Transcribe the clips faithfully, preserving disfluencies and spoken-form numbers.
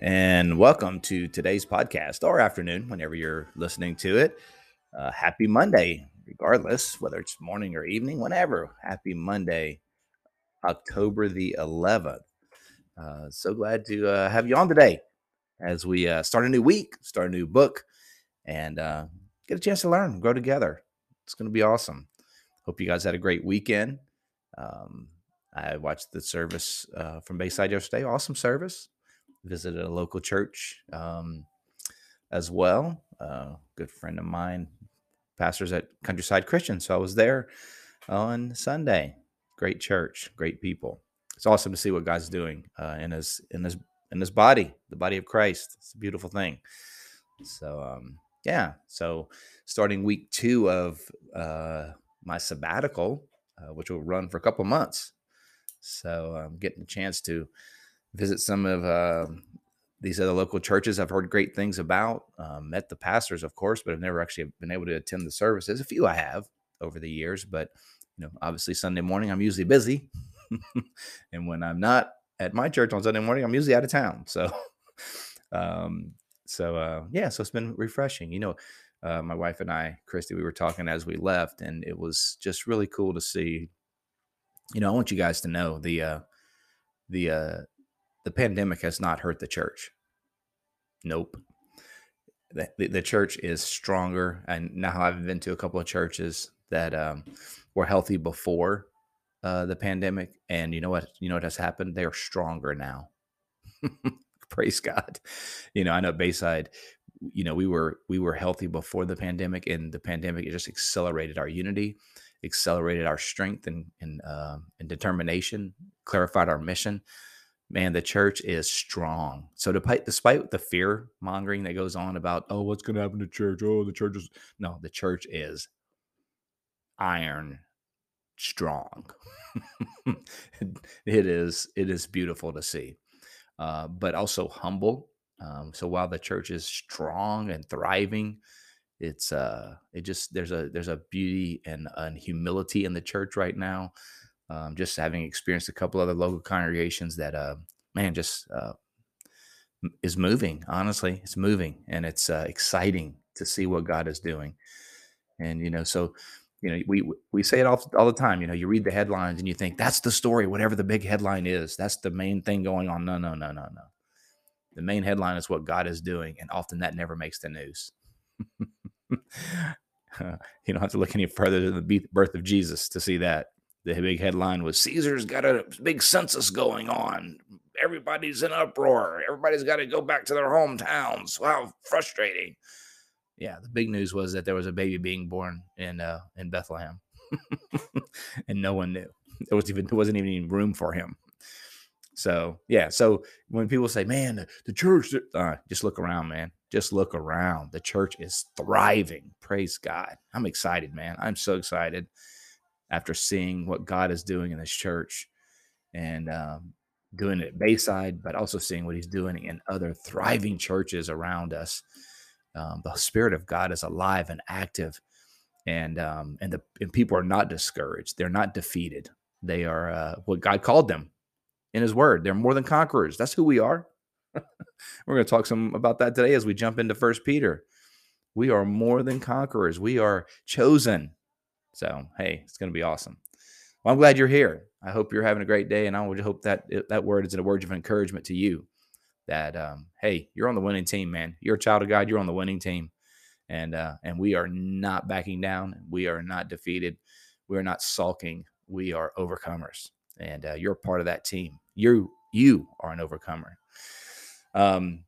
And welcome to today's podcast, or afternoon, whenever you're listening to it. Uh, happy Monday, regardless, whether it's morning or evening, whenever. Happy Monday, October the eleventh. Uh, so glad to uh, have you on today as we uh, start a new week, start a new book, and uh, get a chance to learn, grow together. It's going to be awesome. Hope you guys had a great weekend. Um, I watched the service uh, from Bayside yesterday. Awesome service. Visited a local church um, as well. Uh, good friend of mine, pastors at Countryside Christian. So I was there on Sunday. Great church, great people. It's awesome to see what God's doing uh, in his in his in his body, the body of Christ. It's a beautiful thing. So um, yeah. So starting week two of uh, my sabbatical, uh, which will run for a couple months. So I'm um, getting a chance to visit some of uh, these other local churches I've heard great things about. Uh, met the pastors, of course, but I've never actually been able to attend the services. A few I have over the years, but you know, obviously Sunday morning I'm usually busy, and when I'm not at my church on Sunday morning, I'm usually out of town. So, um, so uh, yeah, so it's been refreshing. You know, uh, my wife and I, Christy, we were talking as we left, and it was just really cool to see. You know, I want you guys to know the uh, the uh, The pandemic has not hurt the church. Nope. The, the church is stronger. And now I've been to a couple of churches that um, were healthy before uh, the pandemic. And you know what? You know what has happened? They are stronger now. Praise God. You know, I know Bayside, you know, we were we were healthy before the pandemic. And the pandemic, it just accelerated our unity, accelerated our strength and, and, uh, and determination, clarified our mission. Man, the church is strong. So despite, despite the fear mongering that goes on about, oh, what's going to happen to church? Oh, the church is... No, the church is iron strong. It is it is beautiful to see, uh, but also humble. Um, so while the church is strong and thriving, it's uh, it just there's a there's a beauty and, and humility in the church right now. Um, just having experienced a couple other local congregations that, uh, man, just uh, is moving. Honestly, it's moving, and it's uh, exciting to see what God is doing. And you know, so you know, we we say it all all the time. You know, you read the headlines and you think that's the story. Whatever the big headline is, that's the main thing going on. No, no, no, no, no. The main headline is what God is doing, and often that never makes the news. uh, you don't have to look any further than the birth of Jesus to see that. The big headline was Caesar's got a big census going on. Everybody's in uproar. Everybody's got to go back to their hometowns. Wow, frustrating. Yeah, the big news was that there was a baby being born in uh, in Bethlehem, and no one knew. There was even there wasn't even any room for him. So yeah, so when people say, "Man, the, the church," uh, just look around, man. Just look around. The church is thriving. Praise God. I'm excited, man. I'm so excited. After seeing what God is doing in this church and um, doing it at Bayside, but also seeing what he's doing in other thriving churches around us. Um, the Spirit of God is alive and active, and um, and the and people are not discouraged. They're not defeated. They are uh, what God called them in his word. They're more than conquerors. That's who we are. We're going to talk some about that today as we jump into First Peter. We are more than conquerors. We are chosen. So, hey, it's going to be awesome. Well, I'm glad you're here. I hope you're having a great day, and I would hope that that word is a word of encouragement to you that, um, hey, you're on the winning team, man. You're a child of God. You're on the winning team, and uh, and we are not backing down. We are not defeated. We are not sulking. We are overcomers, and uh, you're part of that team. You you are an overcomer. Um.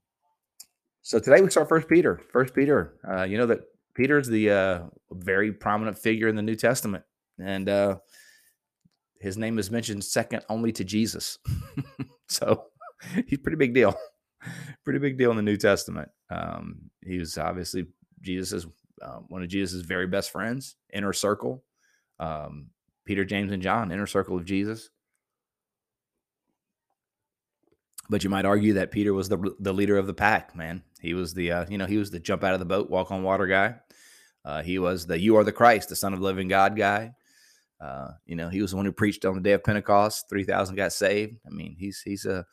So today we start First Peter. First Peter, uh, you know that Peter's the uh, very prominent figure in the New Testament, and uh, his name is mentioned second only to Jesus. So he's a pretty big deal. pretty big deal in the New Testament. Um, he was obviously Jesus's uh, one of Jesus's very best friends, inner circle. Um, Peter, James, and John, inner circle of Jesus. But you might argue that Peter was the the leader of the pack, man. He was the uh, you know he was the jump out of the boat, walk on water guy. Uh, he was the "You are the Christ, the Son of the Living God" guy. Uh, you know, he was the one who preached on the day of Pentecost. three thousand got saved. I mean, he's he's a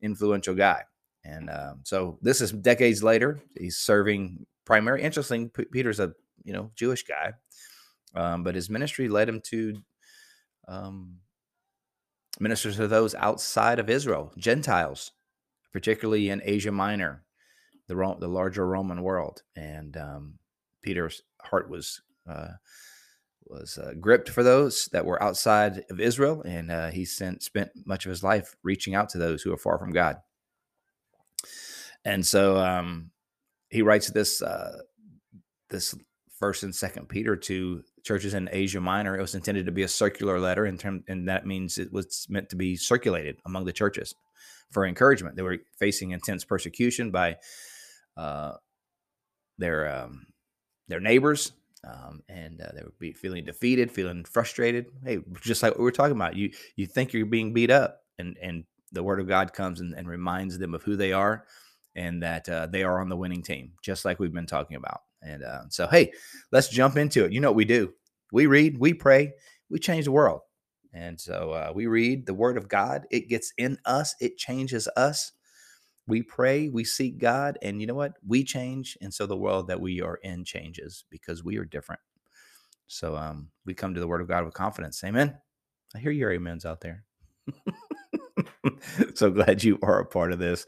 influential guy. And um, so this is decades later. He's serving primary. Interesting. P- Peter's a, you know, Jewish guy, um, but his ministry led him to um, minister to those outside of Israel, Gentiles, particularly in Asia Minor, the Ro- the larger Roman world. And um, Peter's heart was uh, was uh, gripped for those that were outside of Israel, and uh, he sent, spent much of his life reaching out to those who are far from God. And so um, he writes this uh, this First and Second Peter to churches in Asia Minor. It was intended to be a circular letter, in term, and that means it was meant to be circulated among the churches for encouragement. They were facing intense persecution by uh, their um, their neighbors, um, and uh, they would be feeling defeated, feeling frustrated. Hey, just like what we were talking about, you you think you're being beat up, and and the Word of God comes and, and reminds them of who they are. And that uh, they are on the winning team, just like we've been talking about. And uh, so, hey, let's jump into it. You know what we do. We read, we pray, we change the world. And so uh, we read the Word of God. It gets in us. It changes us. We pray, we seek God. And you know what? We change. And so the world that we are in changes because we are different. So um, we come to the Word of God with confidence. Amen. I hear your amens out there. So glad you are a part of this.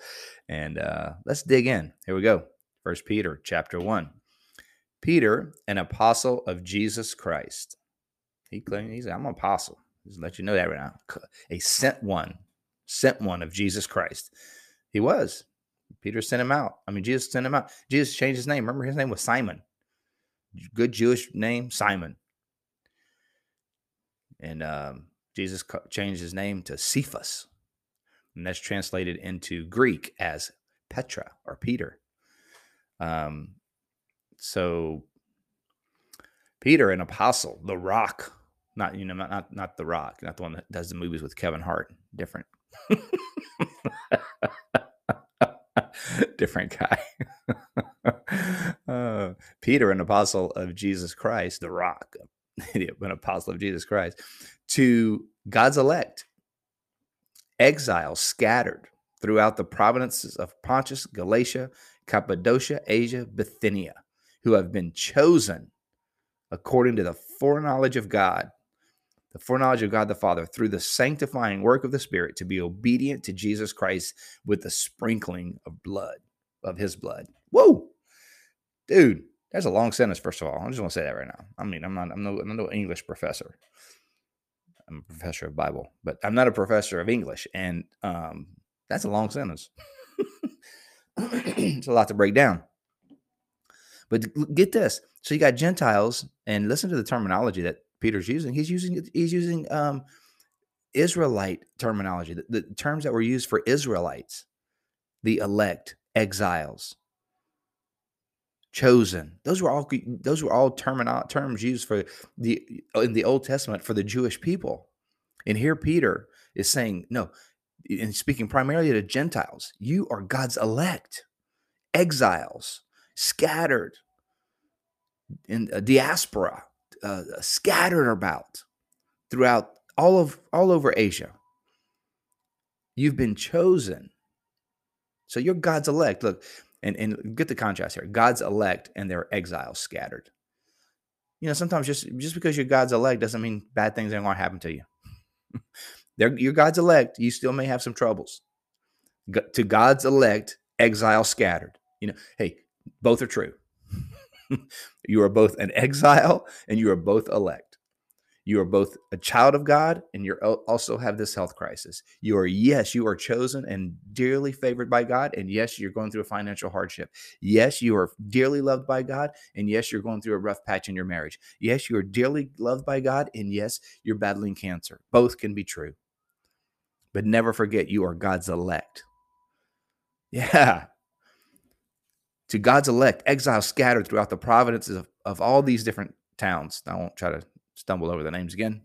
And uh, let's dig in. Here we go. First Peter chapter one. Peter, an apostle of Jesus Christ. He claimed, he's I'm an apostle. Just let you know that right now. A sent one. Sent one of Jesus Christ. He was. Peter sent him out. I mean, Jesus sent him out. Jesus changed his name. Remember, his name was Simon. Good Jewish name, Simon. And um, Jesus changed his name to Cephas. And that's translated into Greek as Petra or Peter. Um, so Peter, an apostle, the rock, not, you know, not, not, not the rock, not the one that does the movies with Kevin Hart, different, different guy, uh, Peter, an apostle of Jesus Christ, the rock, an apostle of Jesus Christ, to God's elect. Exiles scattered throughout the provinces of Pontus, Galatia, Cappadocia, Asia, Bithynia, who have been chosen according to the foreknowledge of God, the foreknowledge of God the Father, through the sanctifying work of the Spirit to be obedient to Jesus Christ with the sprinkling of blood, of his blood. Whoa! Dude, that's a long sentence, first of all. I just want to say that right now. I mean, I'm not, I'm no, I'm no English professor. I'm a professor of Bible, but I'm not a professor of English. And um, that's a long sentence. It's a lot to break down. But get this. So you got Gentiles, and listen to the terminology that Peter's using. He's using he's using um, Israelite terminology, the, the terms that were used for Israelites, the elect, exiles, chosen. Those were all those were all termino- terms used for the in the Old Testament for the Jewish people. And here Peter is saying, no, and speaking primarily to Gentiles, you are God's elect, exiles, scattered in a diaspora, uh, scattered about throughout all of all over Asia. You've been chosen. So you're God's elect. Look, And, and get the contrast here. God's elect and their exiles scattered. You know, sometimes just, just because you're God's elect doesn't mean bad things aren't going to happen to you. You're God's elect. You still may have some troubles. Go, to God's elect, exile scattered. You know, hey, both are true. You are both an exile and you are both elect. You are both a child of God and you also have this health crisis. You are, yes, you are chosen and dearly favored by God. And yes, you're going through a financial hardship. Yes, you are dearly loved by God. And yes, you're going through a rough patch in your marriage. Yes, you are dearly loved by God. And yes, you're battling cancer. Both can be true. But never forget, you are God's elect. Yeah. To God's elect, exiles scattered throughout the provinces of, of all these different towns. I won't try to stumble over the names again.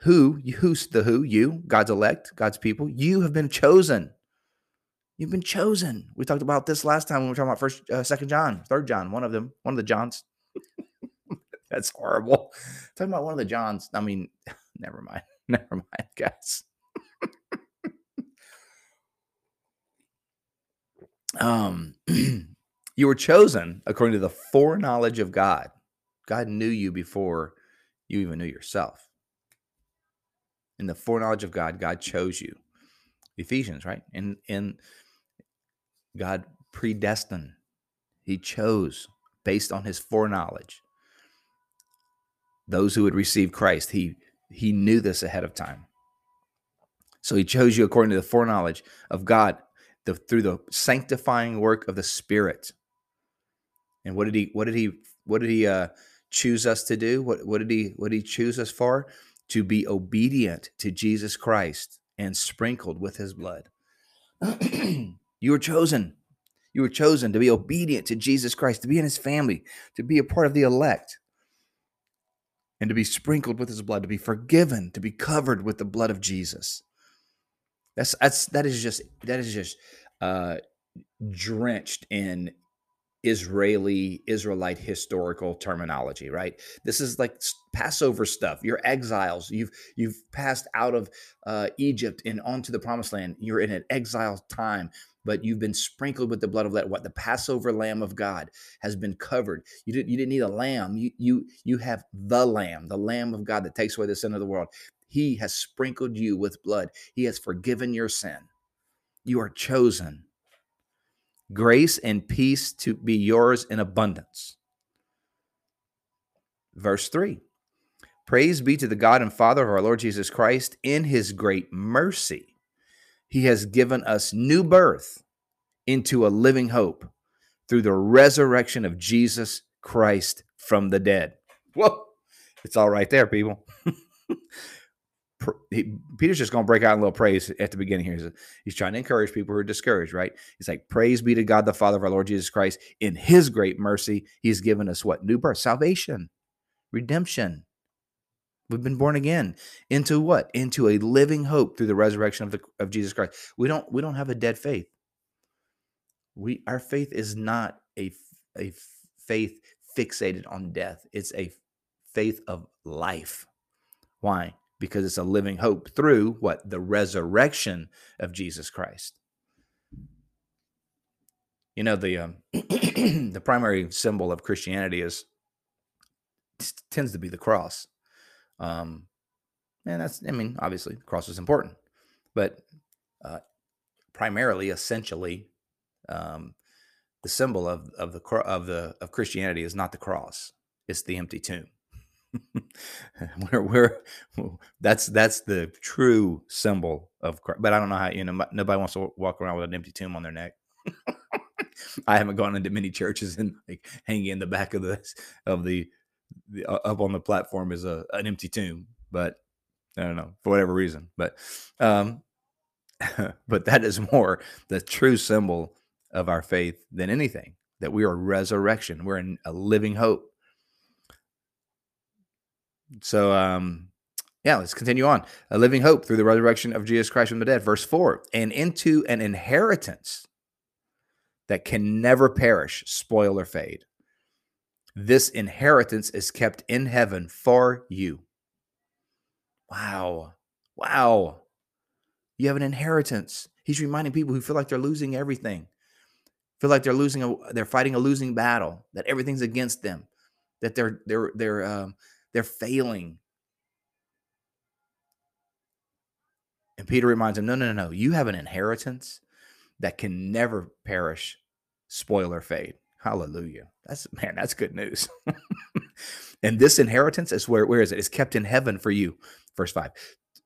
Who, who's the who? You, God's elect, God's people. You have been chosen. You've been chosen. We talked about this last time when we were talking about First, uh, Second John, Third John, one of them, one of the Johns. That's horrible. Talking about one of the Johns. I mean, never mind. Never mind, guys. um, you were chosen according to the foreknowledge of God. God knew you before you even knew yourself. In the foreknowledge of God, God chose you. Ephesians, right? And and God predestined. He chose based on his foreknowledge. Those who would receive Christ, he he knew this ahead of time. So he chose you according to the foreknowledge of God, the, through the sanctifying work of the Spirit. And what did he what did he what did he uh, choose us to do? What what did he what did he choose us for? To be obedient to Jesus Christ and sprinkled with his blood. You were chosen. You were chosen to be obedient to Jesus Christ, to be in his family, to be a part of the elect, and to be sprinkled with his blood, to be forgiven, to be covered with the blood of Jesus. That's that's that is just that is just uh, drenched in Israeli, Israelite historical terminology, right? This is like Passover stuff. You're exiles. You've you've passed out of uh, Egypt and onto the Promised Land. You're in an exile time, but you've been sprinkled with the blood of that. What the Passover Lamb of God has been covered. You didn't you didn't need a lamb. You you you have the Lamb, the Lamb of God that takes away the sin of the world. He has sprinkled you with blood. He has forgiven your sin. You are chosen. Grace and peace to be yours in abundance. Verse three. Praise be to the God and Father of our Lord Jesus Christ. In his great mercy, he has given us new birth into a living hope through the resurrection of Jesus Christ from the dead. Whoa, it's all right there, people. Peter's just going to break out in a little praise at the beginning here. He's trying to encourage people who are discouraged, right? He's like, praise be to God, the Father of our Lord Jesus Christ. In his great mercy, he's given us what? New birth, salvation, redemption. We've been born again into what? Into a living hope through the resurrection of, the, of Jesus Christ. We don't, we don't have a dead faith. We, our faith is not a, a faith fixated on death. It's a faith of life. Why? Because it's a living hope through what? The resurrection of Jesus Christ. You know, the um, the primary symbol of Christianity is tends to be the cross. Um, and that's, I mean, obviously, the cross is important. But uh, primarily, essentially, um, the symbol of of the of the of Christianity is not the cross; it's the empty tomb. we're, we're that's that's the true symbol of Christ. But I don't know how, you know, nobody wants to walk around with an empty tomb on their neck. I haven't gone into many churches and like hanging in the back of the of the, the up on the platform is a an empty tomb. But I don't know, for whatever reason. But um, but that is more the true symbol of our faith than anything. That we are resurrection. We're in a living hope. So, um, yeah, let's continue on. A living hope through the resurrection of Jesus Christ from the dead. Verse four, and into an inheritance that can never perish, spoil, or fade. This inheritance is kept in heaven for you. Wow. Wow. You have an inheritance. He's reminding people who feel like they're losing everything, feel like they're losing, a, they're fighting a losing battle, that everything's against them, that they're, they're, they're, um, they're failing. And Peter reminds him, no, no, no, no. You have an inheritance that can never perish, spoil, or fade. Hallelujah. That's, man, that's good news. And this inheritance is where, where is it? It's kept in heaven for you. Verse five,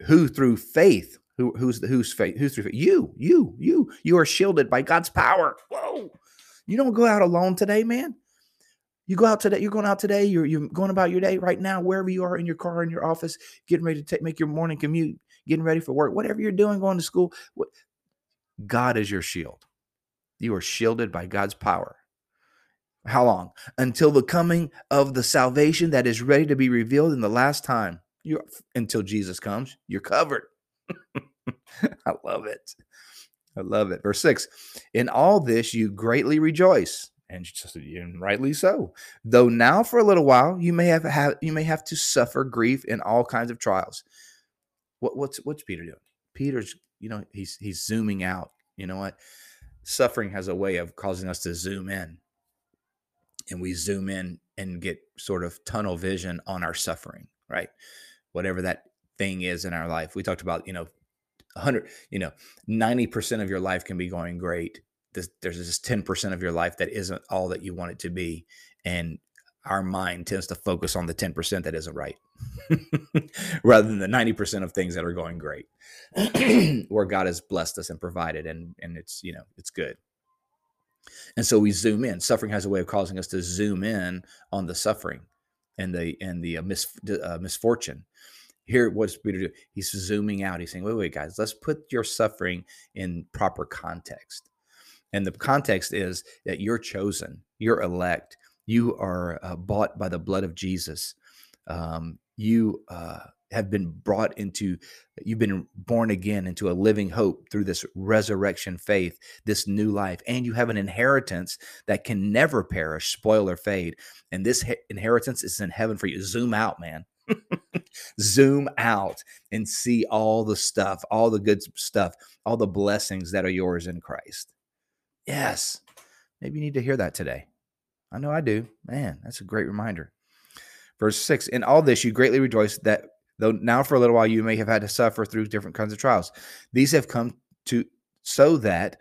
who through faith, who, who's, who's faith, who's through faith? You, you, you, you are shielded by God's power. Whoa. You don't go out alone today, man. You go out today, you're going out today, you're, you're going about your day right now, wherever you are in your car, in your office, getting ready to take, make your morning commute, getting ready for work, whatever you're doing, going to school. What, God is your shield. You are shielded by God's power. How long? Until the coming of the salvation that is ready to be revealed in the last time. You're, until Jesus comes, you're covered. I love it. I love it. Verse six, in all this you greatly rejoice, and, just, and rightly so. Though now for a little while you may have, have you may have to suffer grief in all kinds of trials. What, what's what's Peter doing? Peter's, you know, he's he's zooming out. You know what? Suffering has a way of causing us to zoom in, and we zoom in and get sort of tunnel vision on our suffering, right? Whatever that thing is in our life. We talked about, you know, one hundred, you know, ninety percent of your life can be going great. There's, there's this ten percent of your life that isn't all that you want it to be. And our mind tends to focus on the ten percent that isn't right rather than the ninety percent of things that are going great where God has blessed us and provided. And, and it's, you know, it's good. And so we zoom in. Suffering has a way of causing us to zoom in on the suffering and the, and the uh, mis, uh, misfortune. Here, what's Peter doing? He's zooming out. He's saying, wait, wait, guys, let's put your suffering in proper context. And the context is that you're chosen, you're elect, you are uh, bought by the blood of Jesus. Um, you uh, have been brought into, you've been born again into a living hope through this resurrection faith, this new life. And you have an inheritance that can never perish, spoil or fade. And this he- inheritance is in heaven for you. Zoom out, man. Zoom out and see all the stuff, all the good stuff, all the blessings that are yours in Christ. Yes. Maybe you need to hear that today. I know I do. Man, that's a great reminder. Verse six, in all this you greatly rejoice that though now for a little while you may have had to suffer through different kinds of trials. These have come to so that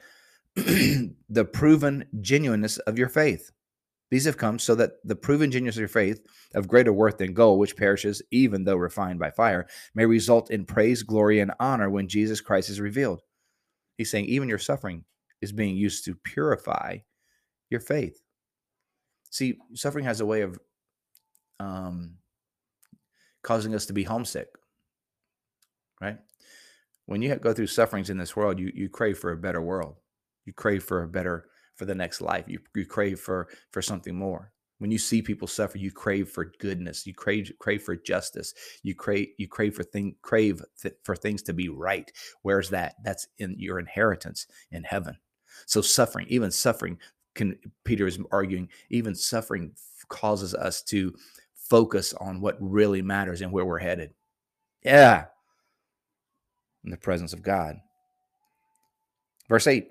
the proven genuineness of your faith. These have come so that the proven genuineness of your faith, of greater worth than gold, which perishes even though refined by fire, may result in praise, glory, and honor when Jesus Christ is revealed. He's saying even your suffering is being used to purify your faith. See, suffering has a way of um, causing us to be homesick, right? When you go through sufferings in this world, you you crave for a better world. You crave for a better for the next life. You, you crave for, for something more. When you see people suffer, you crave for goodness. You crave crave for justice. You crave you crave for thing crave th- for things to be right. Where's that? That's in your inheritance in heaven. So suffering, even suffering, can, Peter is arguing, even suffering f- causes us to focus on what really matters and where we're headed. Yeah, in the presence of God. Verse eight.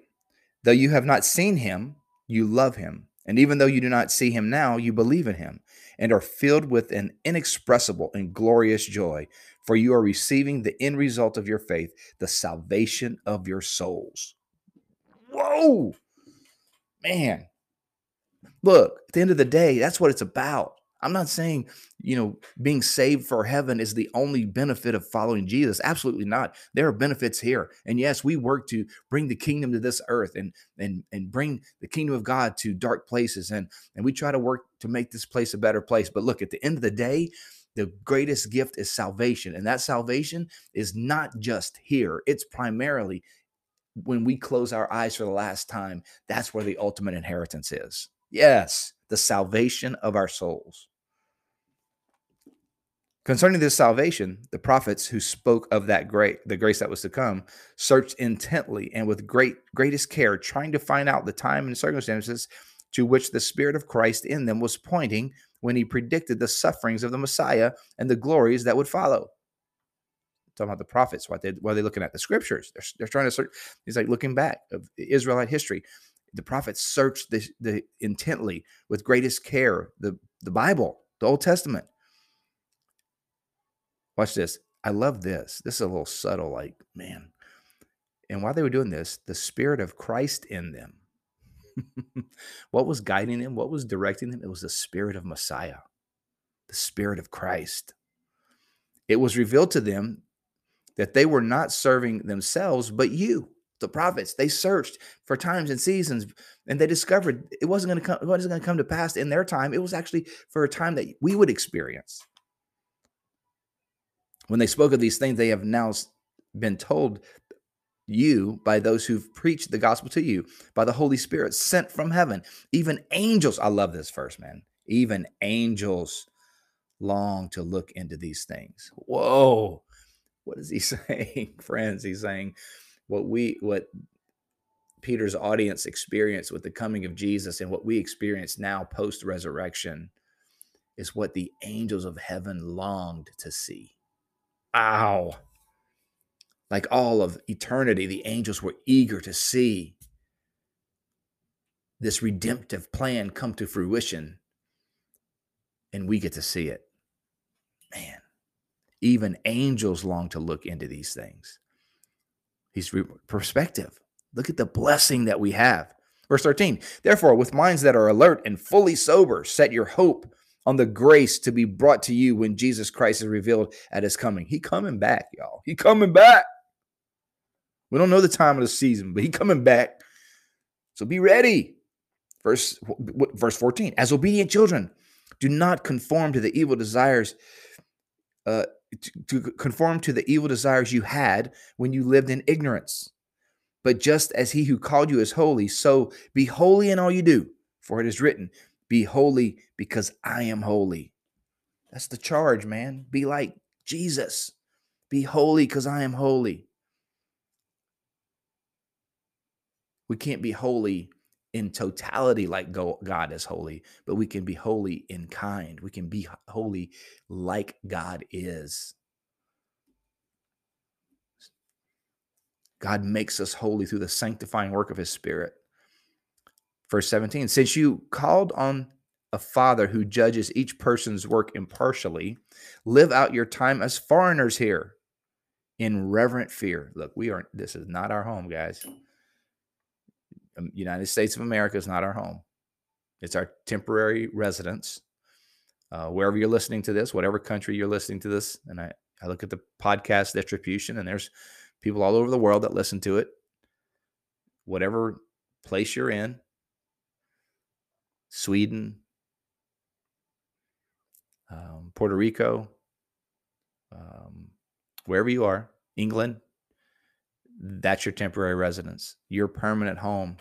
Though you have not seen him, you love him. And even though you do not see him now, you believe in him and are filled with an inexpressible and glorious joy, for you are receiving the end result of your faith, the salvation of your souls. Whoa, man. Look, at the end of the day, that's what it's about. I'm not saying, you know, being saved for heaven is the only benefit of following Jesus. Absolutely not. There are benefits here. And yes, we work to bring the kingdom to this earth and and and bring the kingdom of God to dark places. And, and we try to work to make this place a better place. But look, at the end of the day, the greatest gift is salvation. And that salvation is not just here. It's primarily when we close our eyes for the last time. That's where the ultimate inheritance is. Yes. The salvation of our souls. Concerning this salvation, the prophets who spoke of that great, the grace that was to come, searched intently and with great greatest care, trying to find out the time and circumstances to which the Spirit of Christ in them was pointing when he predicted the sufferings of the Messiah and the glories that would follow. Talking about the prophets, what they what are they looking at? The scriptures. They're, they're trying to search. It's like looking back of Israelite history. The prophets searched the, the intently with greatest care, the, the Bible, the Old Testament. Watch this. I love this. This is a little subtle, like, man. And while they were doing this, the Spirit of Christ in them. What was guiding them? What was directing them? It was the Spirit of Messiah, the Spirit of Christ. It was revealed to them that they were not serving themselves, but you. The prophets, they searched for times and seasons, and they discovered it wasn't going to come, it wasn't going to come to pass in their time. It was actually for a time that we would experience. When they spoke of these things, they have now been told you by those who've preached the gospel to you, by the Holy Spirit sent from heaven. Even angels, I love this verse, man. Even angels long to look into these things. Whoa. What is he saying, friends? He's saying what we, what Peter's audience experienced with the coming of Jesus and what we experience now post-resurrection is what the angels of heaven longed to see. Ow. Like all of eternity, the angels were eager to see this redemptive plan come to fruition, and we get to see it. Man, even angels long to look into these things. He's re- perspective. Look at the blessing that we have. Verse thirteen, therefore, with minds that are alert and fully sober, set your hope on the grace to be brought to you when Jesus Christ is revealed at his coming. He coming back, y'all. He coming back. We don't know the time of the season, but he coming back. So be ready. Verse, verse fourteen, as obedient children, do not conform to the evil desires, uh, to, to conform to the evil desires you had when you lived in ignorance. But just as he who called you is holy, so be holy in all you do. For it is written, be holy because I am holy. That's the charge, man. Be like Jesus. Be holy because I am holy. We can't be holy in totality like God is holy, but we can be holy in kind. We can be holy like God is. God makes us holy through the sanctifying work of his Spirit. Verse seventeen, since you called on a Father who judges each person's work impartially, live out your time as foreigners here in reverent fear. Look, we are, this is not our home, guys. The United States of America is not our home. It's our temporary residence. Uh, wherever you're listening to this, whatever country you're listening to this, and I, I look at the podcast distribution, and there's people all over the world that listen to it. Whatever place you're in, Sweden, um, Puerto Rico, um, wherever you are, England, that's your temporary residence. Your permanent home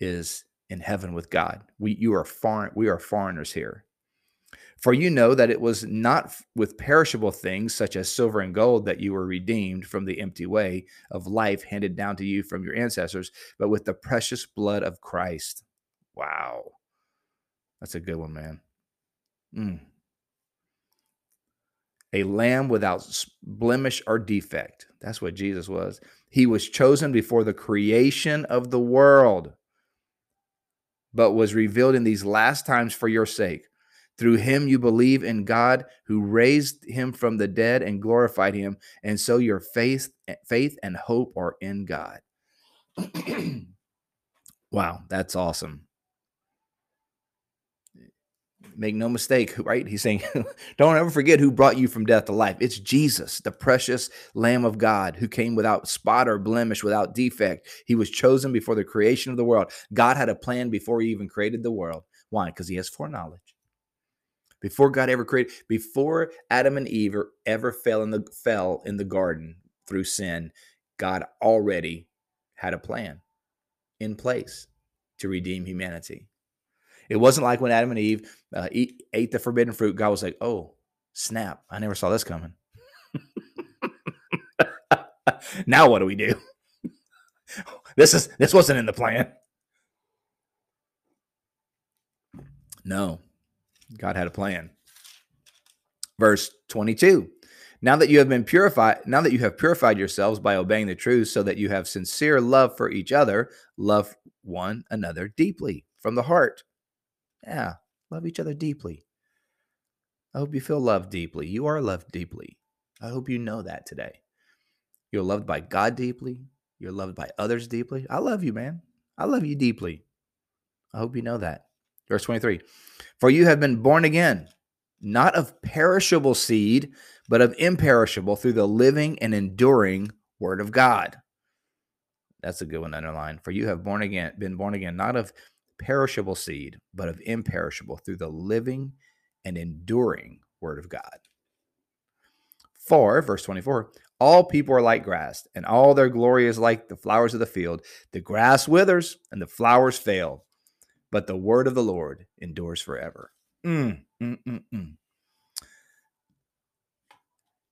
is in heaven with God. We, you are foreign, we are foreigners here. For you know that it was not with perishable things such as silver and gold that you were redeemed from the empty way of life handed down to you from your ancestors, but with the precious blood of Christ. Wow. That's a good one, man. Mm. A lamb without blemish or defect. That's what Jesus was. He was chosen before the creation of the world, but was revealed in these last times for your sake. Through him you believe in God who raised him from the dead and glorified him, and so your faith, faith and hope are in God. Wow, that's awesome. Make no mistake, right? He's saying, don't ever forget who brought you from death to life. It's Jesus, the precious Lamb of God, who came without spot or blemish, without defect. He was chosen before the creation of the world. God had a plan before he even created the world. Why? Because he has foreknowledge. Before God ever created, before Adam and Eve ever fell in the, fell in the garden through sin, God already had a plan in place to redeem humanity. It wasn't like when Adam and Eve uh, eat, ate the forbidden fruit, God was like, oh, snap, I never saw this coming. Now what do we do? This is this wasn't in the plan. No, God had a plan. Verse twenty-two. Now that you have been purified, now that you have purified yourselves by obeying the truth, so that you have sincere love for each other, love one another deeply from the heart. Yeah, love each other deeply. I hope you feel loved deeply. You are loved deeply. I hope you know that today. You're loved by God deeply. You're loved by others deeply. I love you, man. I love you deeply. I hope you know that. Verse twenty-three, for you have been born again, not of perishable seed, but of imperishable through the living and enduring word of God. That's a good one to underline. For you have born again, been born again, not of perishable seed, but of imperishable through the living and enduring word of God. For, verse twenty-four, All people are like grass, and all their glory is like the flowers of the field. The grass withers, and the flowers fail, but the word of the Lord endures forever. Mm, mm, mm, mm.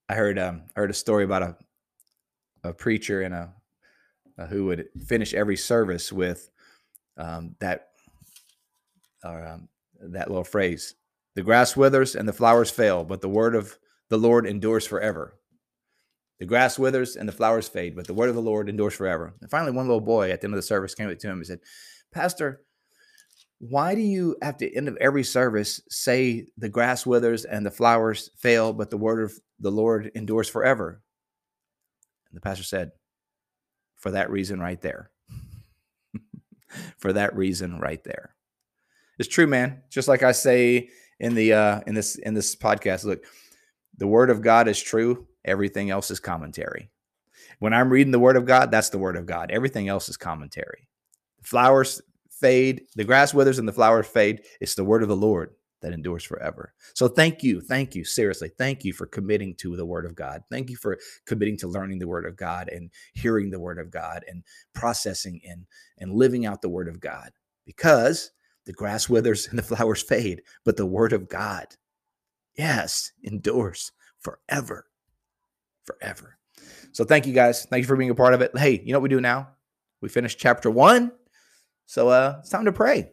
I heard um, I heard a story about a a preacher and a, a who would finish every service with um, that uh, um, that little phrase: "The grass withers and the flowers fail, but the word of the Lord endures forever." The grass withers and the flowers fade, but the word of the Lord endures forever. And finally, one little boy at the end of the service came up to him and said, "Pastor, why do you, at the end of every service, say the grass withers and the flowers fail, but the word of the Lord endures forever?" And the pastor said, "For that reason right there." For that reason right there. It's true, man. Just like I say in the uh, in this in this podcast, look, the word of God is true. Everything else is commentary. When I'm reading the word of God, that's the word of God. Everything else is commentary. Flowers fade, the grass withers and the flowers fade. It's the word of the Lord that endures forever. So thank you. Thank you. Seriously. Thank you for committing to the word of God. Thank you for committing to learning the word of God and hearing the word of God and processing and, and living out the word of God, because the grass withers and the flowers fade, but the word of God, yes, endures forever. Forever. So thank you guys. Thank you for being a part of it. Hey, you know what we do now? We finished chapter one. So uh, it's time to pray.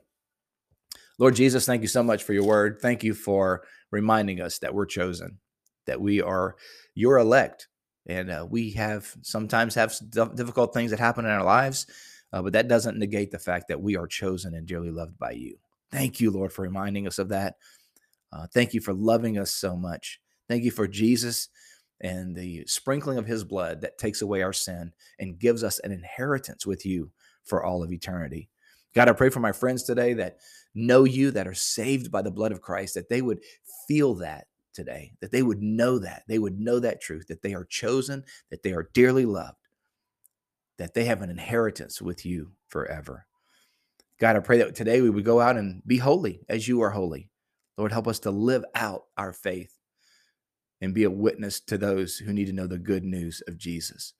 Lord Jesus, thank you so much for your word. Thank you for reminding us that we're chosen, that we are your elect. And uh, we have sometimes have difficult things that happen in our lives, uh, but that doesn't negate the fact that we are chosen and dearly loved by you. Thank you, Lord, for reminding us of that. Uh, thank you for loving us so much. Thank you for Jesus and the sprinkling of his blood that takes away our sin and gives us an inheritance with you for all of eternity. God, I pray for my friends today that know you, that are saved by the blood of Christ, that they would feel that today, that they would know that, they would know that truth, that they are chosen, that they are dearly loved, that they have an inheritance with you forever. God, I pray that today we would go out and be holy as you are holy. Lord, help us to live out our faith and be a witness to those who need to know the good news of Jesus.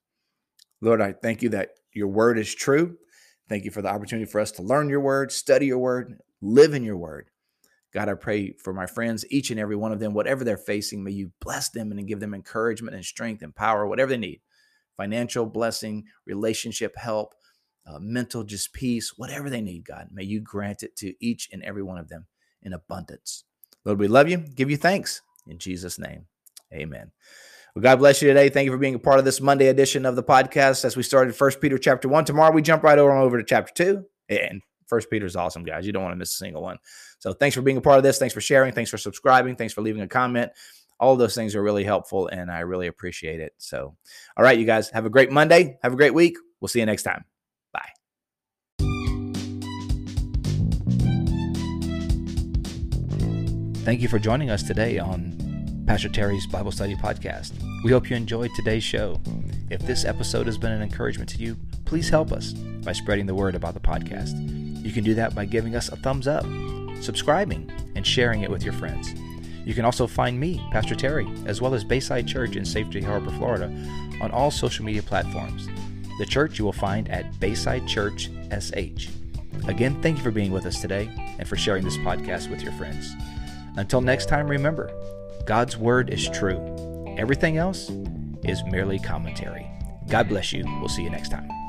Lord, I thank you that your word is true. Thank you for the opportunity for us to learn your word, study your word, live in your word. God, I pray for my friends, each and every one of them, whatever they're facing, may you bless them and give them encouragement and strength and power, whatever they need. Financial blessing, relationship help, uh, mental just peace, whatever they need, God, may you grant it to each and every one of them in abundance. Lord, we love you, give you thanks in Jesus' name. Amen. Well, God bless you today. Thank you for being a part of this Monday edition of the podcast as we started First Peter chapter one. Tomorrow we jump right on over to chapter two. And First Peter is awesome, guys. You don't want to miss a single one. So thanks for being a part of this. Thanks for sharing. Thanks for subscribing. Thanks for leaving a comment. All of those things are really helpful, and I really appreciate it. So, all right, you guys, have a great Monday. Have a great week. We'll see you next time. Bye. Thank you for joining us today on Pastor Terry's Bible Study Podcast. We hope you enjoyed today's show. If this episode has been an encouragement to you, please help us by spreading the word about the podcast. You can do that by giving us a thumbs up, subscribing, and sharing it with your friends. You can also find me, Pastor Terry, as well as Bayside Church in Safety Harbor, Florida, on all social media platforms. The church you will find at Bayside Church S H. Again, thank you for being with us today and for sharing this podcast with your friends. Until next time, remember, God's word is true. Everything else is merely commentary. God bless you. We'll see you next time.